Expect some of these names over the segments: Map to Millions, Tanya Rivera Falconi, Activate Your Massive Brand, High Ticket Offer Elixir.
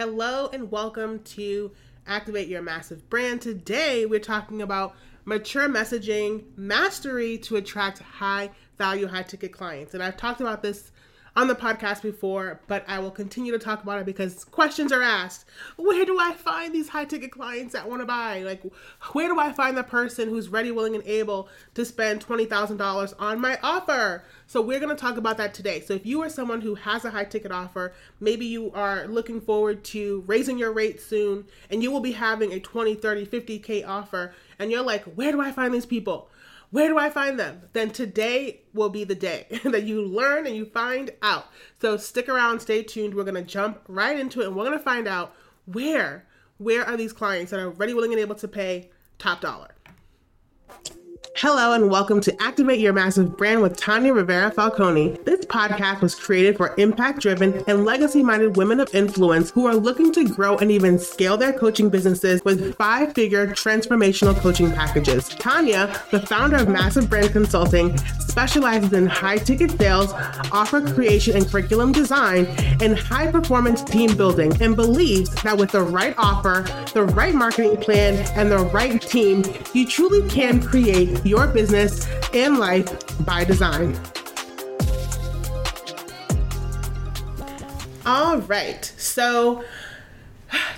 Hello and welcome to Activate Your Massive Brand. Today we're talking about mature messaging mastery to attract high value, high ticket clients. And I've talked about this on the podcast before, but I will continue to talk about it because questions are asked. Where do I find these high ticket clients that want to buy? Like, where do I find the person who's ready, willing, and able to spend $20,000 on my offer? So we're going to talk about that today. So if you are someone who has a high ticket offer, maybe you are looking forward to raising your rate soon and you will be having a 20, 30, 50K offer and you're like, where do I find these people? Where do I find them? Then today will be the day that you learn and you find out. So stick around, stay tuned. We're going to jump right into it and we're going to find out where are these clients that are ready, willing, and able to pay top dollar. Hello and welcome to Activate Your Massive Brand with Tanya Rivera Falconi. This podcast was created for impact-driven and legacy-minded women of influence who are looking to grow and even scale their coaching businesses with five-figure transformational coaching packages. Tanya, the founder of Massive Brand Consulting, specializes in high-ticket sales, offer creation and curriculum design, and high-performance team building, and believes that with the right offer, the right marketing plan, and the right team, you truly can create your business and life by design. All right, so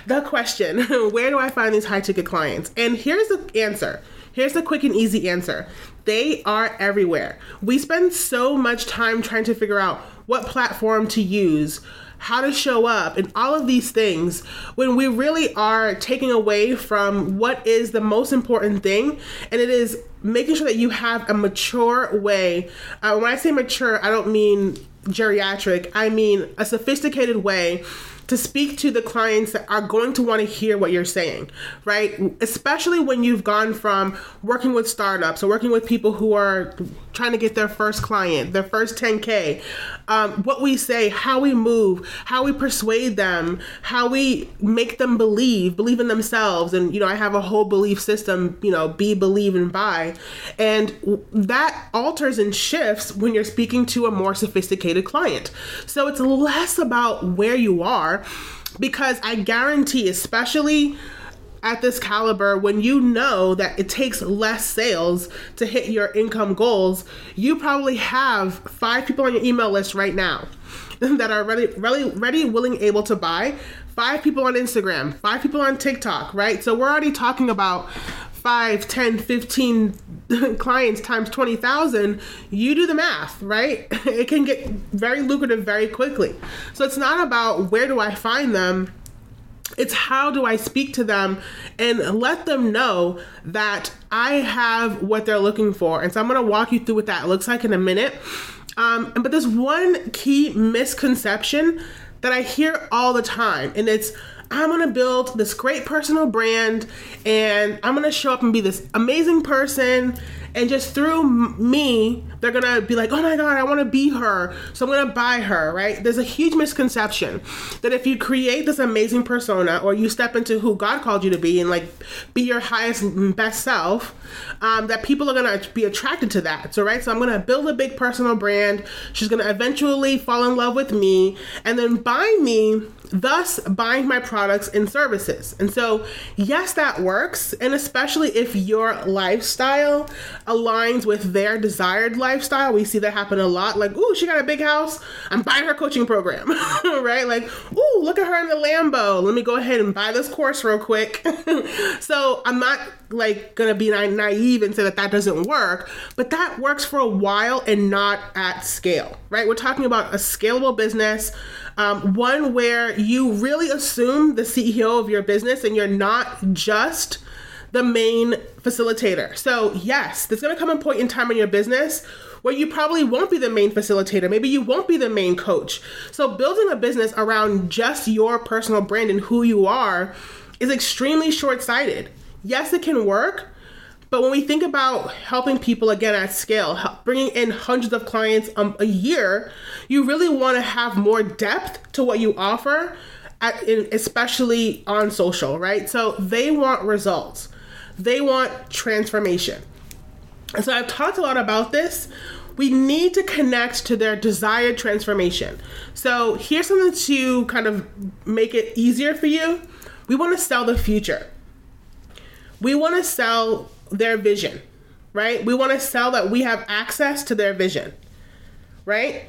the question, where do I find these high ticket clients? And here's the answer. Here's the quick and easy answer. They are everywhere. We spend so much time trying to figure out what platform to use, how to show up, and all of these things when we really are taking away from what is the most important thing, and it is making sure that you have a mature way. When I say mature, I don't mean geriatric. I mean a sophisticated way to speak to the clients that are going to want to hear what you're saying, right? Especially when you've gone from working with startups or working with people who are trying to get their first client, their first 10K. What we say, how we move, how we persuade them, how we make them believe in themselves. And, I have a whole belief system, be, believe, and buy. And that alters and shifts when you're speaking to a more sophisticated client. So it's less about where you are, because I guarantee, especially at this caliber, when you know that it takes less sales to hit your income goals, you probably have five people on your email list right now that are ready, willing, able to buy, five people on Instagram, five people on TikTok, right? So we're already talking about 5, 10, 15 clients times 20,000, you do the math, right? It can get very lucrative very quickly. So it's not about where do I find them, it's how do I speak to them and let them know that I have what they're looking for. And so I'm going to walk you through what that looks like in a minute. But there's one key misconception that I hear all the time, and it's, I'm going to build this great personal brand and I'm going to show up and be this amazing person, and just through me, they're going to be like, oh my God, I want to be her, so I'm going to buy her, right? There's a huge misconception that if you create this amazing persona or you step into who God called you to be and be your highest and best self, that people are going to be attracted to that. So, right? So I'm going to build a big personal brand. She's going to eventually fall in love with me and then buy me, thus buying my products and services. And so, yes, that works. And especially if your lifestyle aligns with their desired lifestyle. We see that happen a lot. Like, ooh, she got a big house. I'm buying her coaching program, right? Like, ooh, look at her in the Lambo. Let me go ahead and buy this course real quick. So I'm not going to be naive and say that doesn't work, but that works for a while and not at scale, right? We're talking about a scalable business, one where you really assume the CEO of your business and you're not just the main facilitator. So yes, there's going to come a point in time in your business where you probably won't be the main facilitator. Maybe you won't be the main coach. So building a business around just your personal brand and who you are is extremely short-sighted. Yes, it can work, but when we think about helping people, again, at scale, bringing in hundreds of clients a year, you really want to have more depth to what you offer, especially on social, right? So they want results. They want transformation. So I've talked a lot about this we need to connect to their desired transformation. So here's something to kind of make it easier for you. We want to sell the future. We want to sell their vision, right? We want to sell that we have access to their vision, right?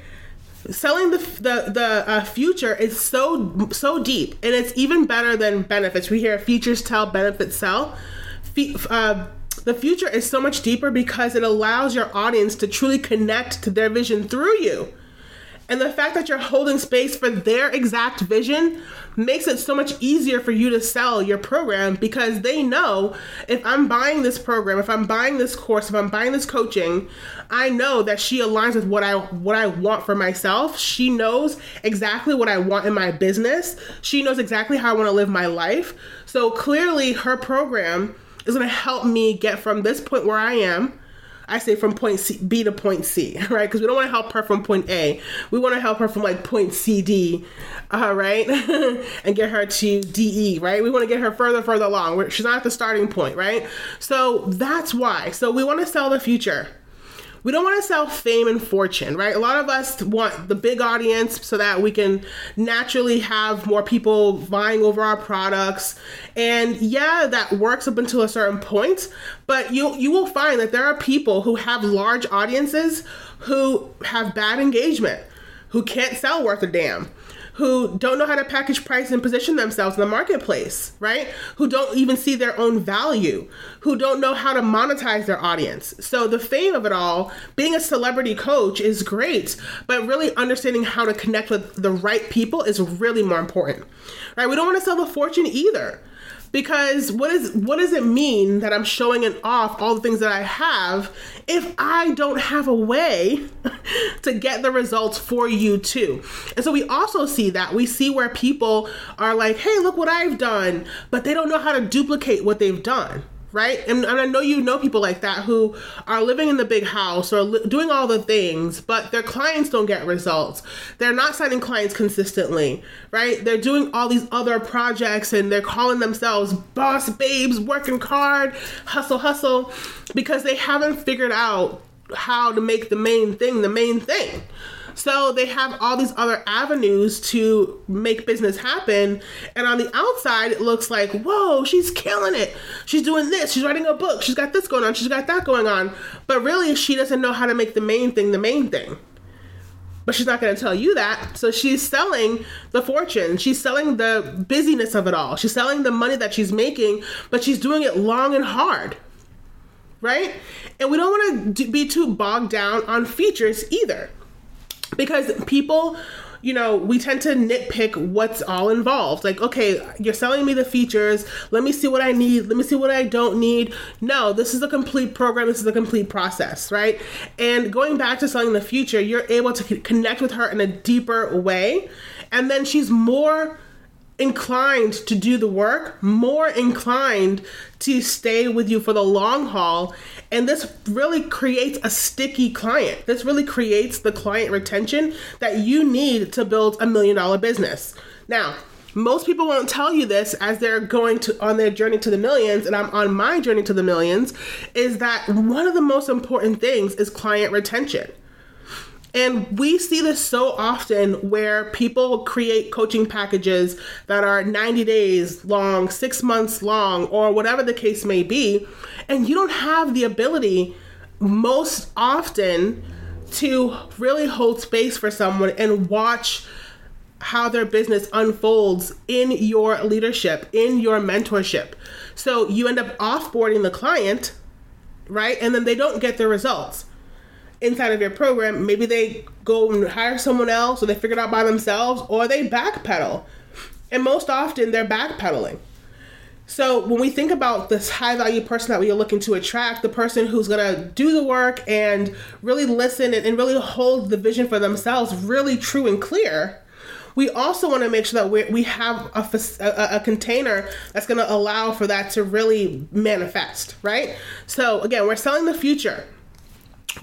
Selling the future is so deep, and it's even better than benefits. We hear features tell, benefits sell. The future is so much deeper because it allows your audience to truly connect to their vision through you. And the fact that you're holding space for their exact vision makes it so much easier for you to sell your program, because they know, if I'm buying this program, if I'm buying this course, if I'm buying this coaching, I know that she aligns with what I want for myself. She knows exactly what I want in my business. She knows exactly how I want to live my life. So clearly her program is going to help me get from this point where I am. I say from point B to point C, right? Because we don't want to help her from point A. We want to help her from like point CD, right? And get her to DE, right? We want to get her further along. She's not at the starting point, right? So that's why. So we want to sell the future. We don't want to sell fame and fortune, right? A lot of us want the big audience so that we can naturally have more people vying over our products. And yeah, that works up until a certain point, but you will find that there are people who have large audiences who have bad engagement, who can't sell worth a damn, who don't know how to package, price, and position themselves in the marketplace, right? Who don't even see their own value, who don't know how to monetize their audience. So the fame of it all, being a celebrity coach is great, but really understanding how to connect with the right people is really more important, right? We don't want to sell the fortune either, because what does it mean that I'm showing it off, all the things that I have, if I don't have a way to get the results for you too? And so we also see that. We see where people are like, hey, look what I've done, but they don't know how to duplicate what they've done, right? And I know you know people like that who are living in the big house or doing all the things, but their clients don't get results. They're not signing clients consistently, right? They're doing all these other projects and they're calling themselves boss babes, working hard, hustle, because they haven't figured out how to make the main thing. So they have all these other avenues to make business happen. And on the outside, it looks like, whoa, she's killing it. She's doing this. She's writing a book. She's got this going on. She's got that going on. But really, she doesn't know how to make the main thing. But she's not going to tell you that. So she's selling the fortune. She's selling the busyness of it all. She's selling the money that she's making, but she's doing it long and hard, right? And we don't want to be too bogged down on features either. Because people, we tend to nitpick what's all involved. Like, okay, you're selling me the features. Let me see what I need. Let me see what I don't need. No, this is a complete program. This is a complete process, right? And going back to selling the future, you're able to connect with her in a deeper way. And then she's more inclined to do the work, more inclined to stay with you for the long haul. And this really creates a sticky client. This really creates the client retention that you need to build $1 million business. Now, most people won't tell you this as they're on their journey to the millions, and I'm on my journey to the millions, is that one of the most important things is client retention. And we see this so often where people create coaching packages that are 90 days long, 6 months long, or whatever the case may be. And you don't have the ability most often to really hold space for someone and watch how their business unfolds in your leadership, in your mentorship. So you end up offboarding the client, right? And then they don't get the results inside of your program. Maybe they go and hire someone else, or they figure it out by themselves, or they backpedal. And most often they're backpedaling. So when we think about this high value person that we are looking to attract, the person who's going to do the work and really listen and really hold the vision for themselves really true and clear, we also want to make sure that we have a container that's going to allow for that to really manifest, right? So again, we're selling the future.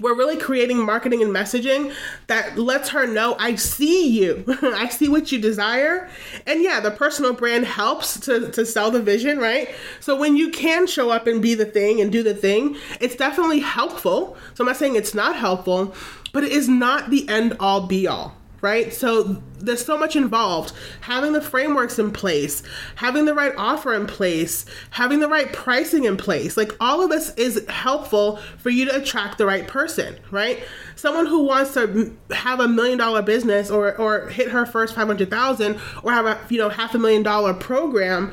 we're really creating marketing and messaging that lets her know, I see you. I see what you desire. And yeah, the personal brand helps to sell the vision, right? So when you can show up and be the thing and do the thing, it's definitely helpful. So I'm not saying it's not helpful, but it is not the end all be all. Right? So there's so much involved. Having the frameworks in place, having the right offer in place, having the right pricing in place. Like, all of this is helpful for you to attract the right person, right? Someone who wants to have $1 million business or hit her first 500,000 or have a $500,000 program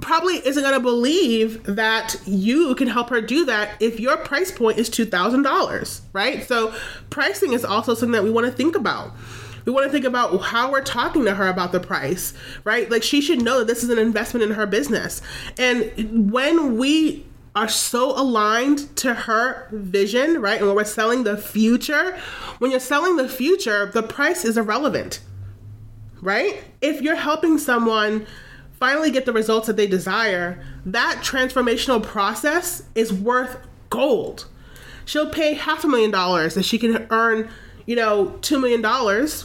probably isn't going to believe that you can help her do that if your price point is $2,000, right? So pricing is also something that we want to think about. We want to think about how we're talking to her about the price, right? Like, she should know that this is an investment in her business. And when we are so aligned to her vision, right? And when we're selling the future, when you're selling the future, the price is irrelevant, right? If you're helping someone finally get the results that they desire, that transformational process is worth gold. She'll pay $500,000 if she can earn $2 million,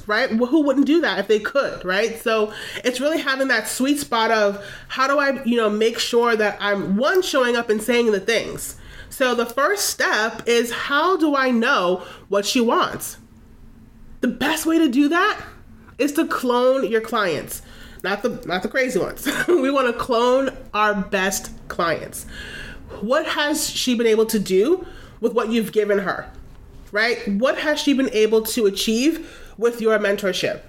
right? Well, who wouldn't do that if they could, right? So it's really having that sweet spot of how do I, make sure that I'm showing up and saying the things. So the first step is, how do I know what she wants? The best way to do that is to clone your clients. Not the crazy ones. We want to clone our best clients. What has she been able to do with what you've given her? Right? What has she been able to achieve with your mentorship?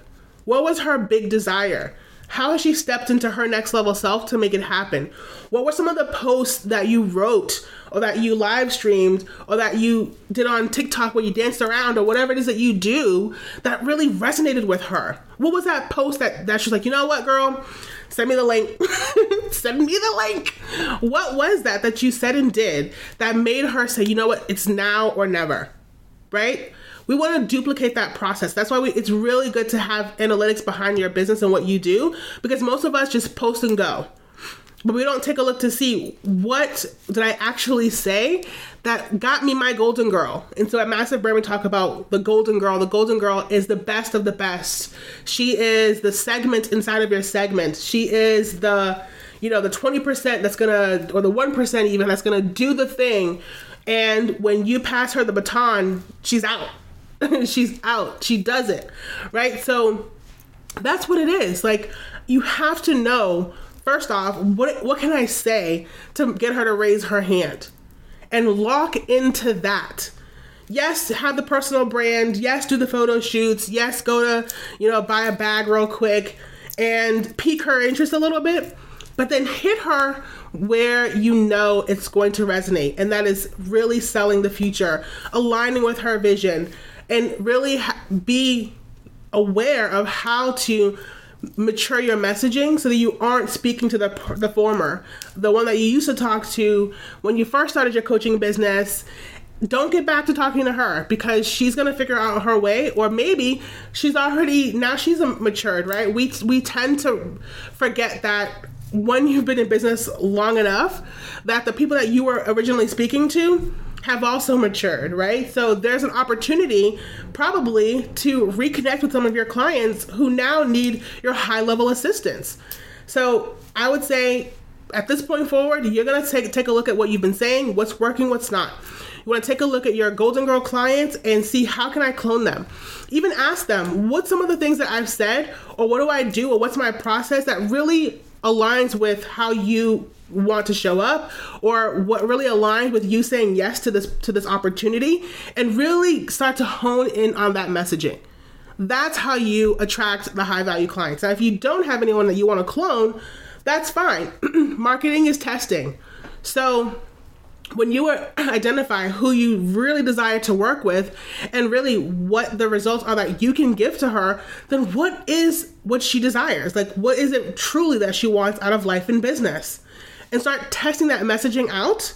What was her big desire? How has she stepped into her next level self to make it happen? What were some of the posts that you wrote or that you live streamed or that you did on TikTok where you danced around or whatever it is that you do that really resonated with her? What was that post that she's like, you know what, girl? Send me the link. Send me the link. What was that you said and did that made her say, you know what, it's now or never? Right? We want to duplicate that process. That's why it's really good to have analytics behind your business and what you do, because most of us just post and go, but we don't take a look to see, what did I actually say that got me my golden girl? And so at Massive Brand, we talk about the golden girl. The golden girl is the best of the best. She is the segment inside of your segment. She is the 20% that's going to, or the 1% even, that's going to do the thing. And when you pass her the baton, she's out. She's out. She does it, right? So that's what it is. Like, you have to know, first off, what can I say to get her to raise her hand? And lock into that. Yes, have the personal brand. Yes, do the photo shoots. Yes, go to, buy a bag real quick and pique her interest a little bit. But then hit her where it's going to resonate. And that is really selling the future, aligning with her vision, and really be aware of how to mature your messaging so that you aren't speaking to the former, the one that you used to talk to when you first started your coaching business. Don't get back to talking to her, because she's going to figure out her way, or maybe she's matured, right? We tend to forget that when you've been in business long enough, that the people that you were originally speaking to have also matured, right? So there's an opportunity probably to reconnect with some of your clients who now need your high level assistance. So I would say at this point forward, you're going to take a look at what you've been saying, what's working, what's not. You want to take a look at your golden girl clients and see, how can I clone them? Even ask them, what's some of the things that I've said, or what do I do, or what's my process that really aligns with how you want to show up, or what really aligns with you saying yes to this opportunity, and really start to hone in on that messaging. That's how you attract the high value clients. Now, if you don't have anyone that you want to clone, that's fine. Marketing is testing. So when you identify who you really desire to work with and really what the results are that you can give to her, then what is what she desires? Like, what is it truly that she wants out of life and business? And start testing that messaging out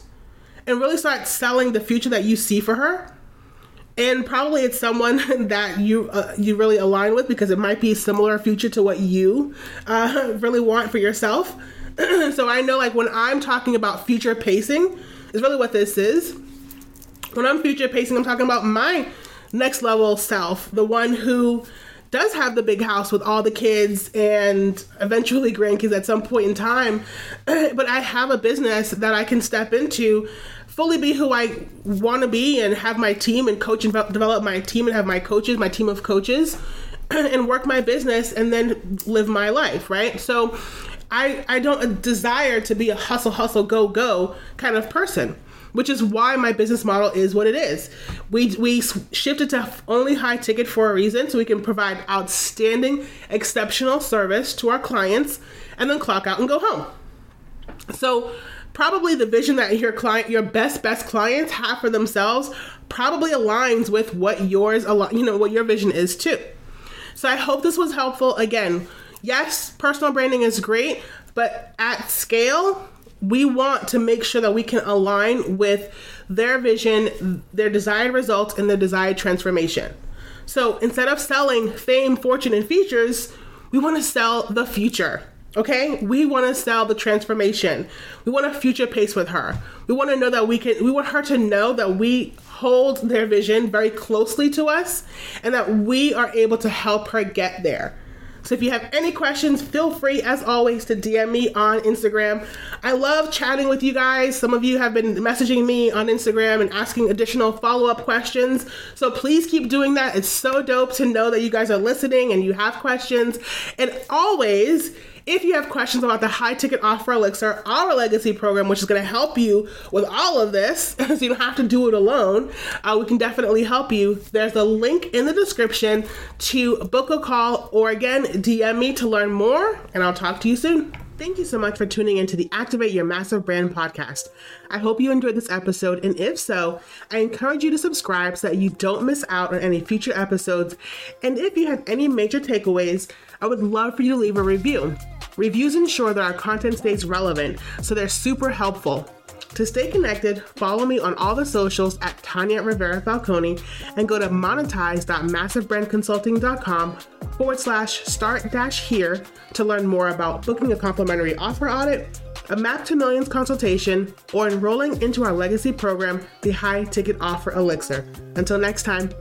and really start selling the future that you see for her. And probably it's someone that you really align with, because it might be a similar future to what you really want for yourself. So I know, like, when I'm talking about future pacing, is really what this is. When I'm future pacing, I'm talking about my next level self, the one who does have the big house with all the kids and eventually grandkids at some point in time, but I have a business that I can step into, fully be who I want to be, and have my team and coach and develop my team and have my coaches, my team of coaches, and work my business and then live my life, right? So I don't desire to be a hustle, go kind of person, which is why my business model is what it is. We shifted to only high ticket for a reason, so we can provide outstanding, exceptional service to our clients and then clock out and go home. So probably the vision that your best clients have for themselves probably aligns with what yours, what your vision is too. So I hope this was helpful. Again, yes, personal branding is great, but at scale, we want to make sure that we can align with their vision, their desired results, and their desired transformation. So instead of selling fame, fortune, and features, we want to sell the future, okay? We want to sell the transformation. We want to future pace with her. We want to know that we want her to know that we hold their vision very closely to us and that we are able to help her get there. So if you have any questions, feel free, as always, to DM me on Instagram. I love chatting with you guys. Some of you have been messaging me on Instagram and asking additional follow-up questions. So please keep doing that. It's so dope to know that you guys are listening and you have questions. And always, if you have questions about the High Ticket Offer Elixir, our legacy program, which is going to help you with all of this, so you don't have to do it alone, we can definitely help you. There's a link in the description to book a call, or again, DM me to learn more, and I'll talk to you soon. Thank you so much for tuning into the Activate Your Massive Brand podcast. I hope you enjoyed this episode, and if so, I encourage you to subscribe so that you don't miss out on any future episodes. And if you have any major takeaways, I would love for you to leave a review. Reviews ensure that our content stays relevant, so they're super helpful. To stay connected, follow me on all the socials at Tanya Rivera Falconi and go to monetize.massivebrandconsulting.com/start-here to learn more about booking a complimentary offer audit, a Map to Millions consultation, or enrolling into our legacy program, the High Ticket Offer Elixir. Until next time.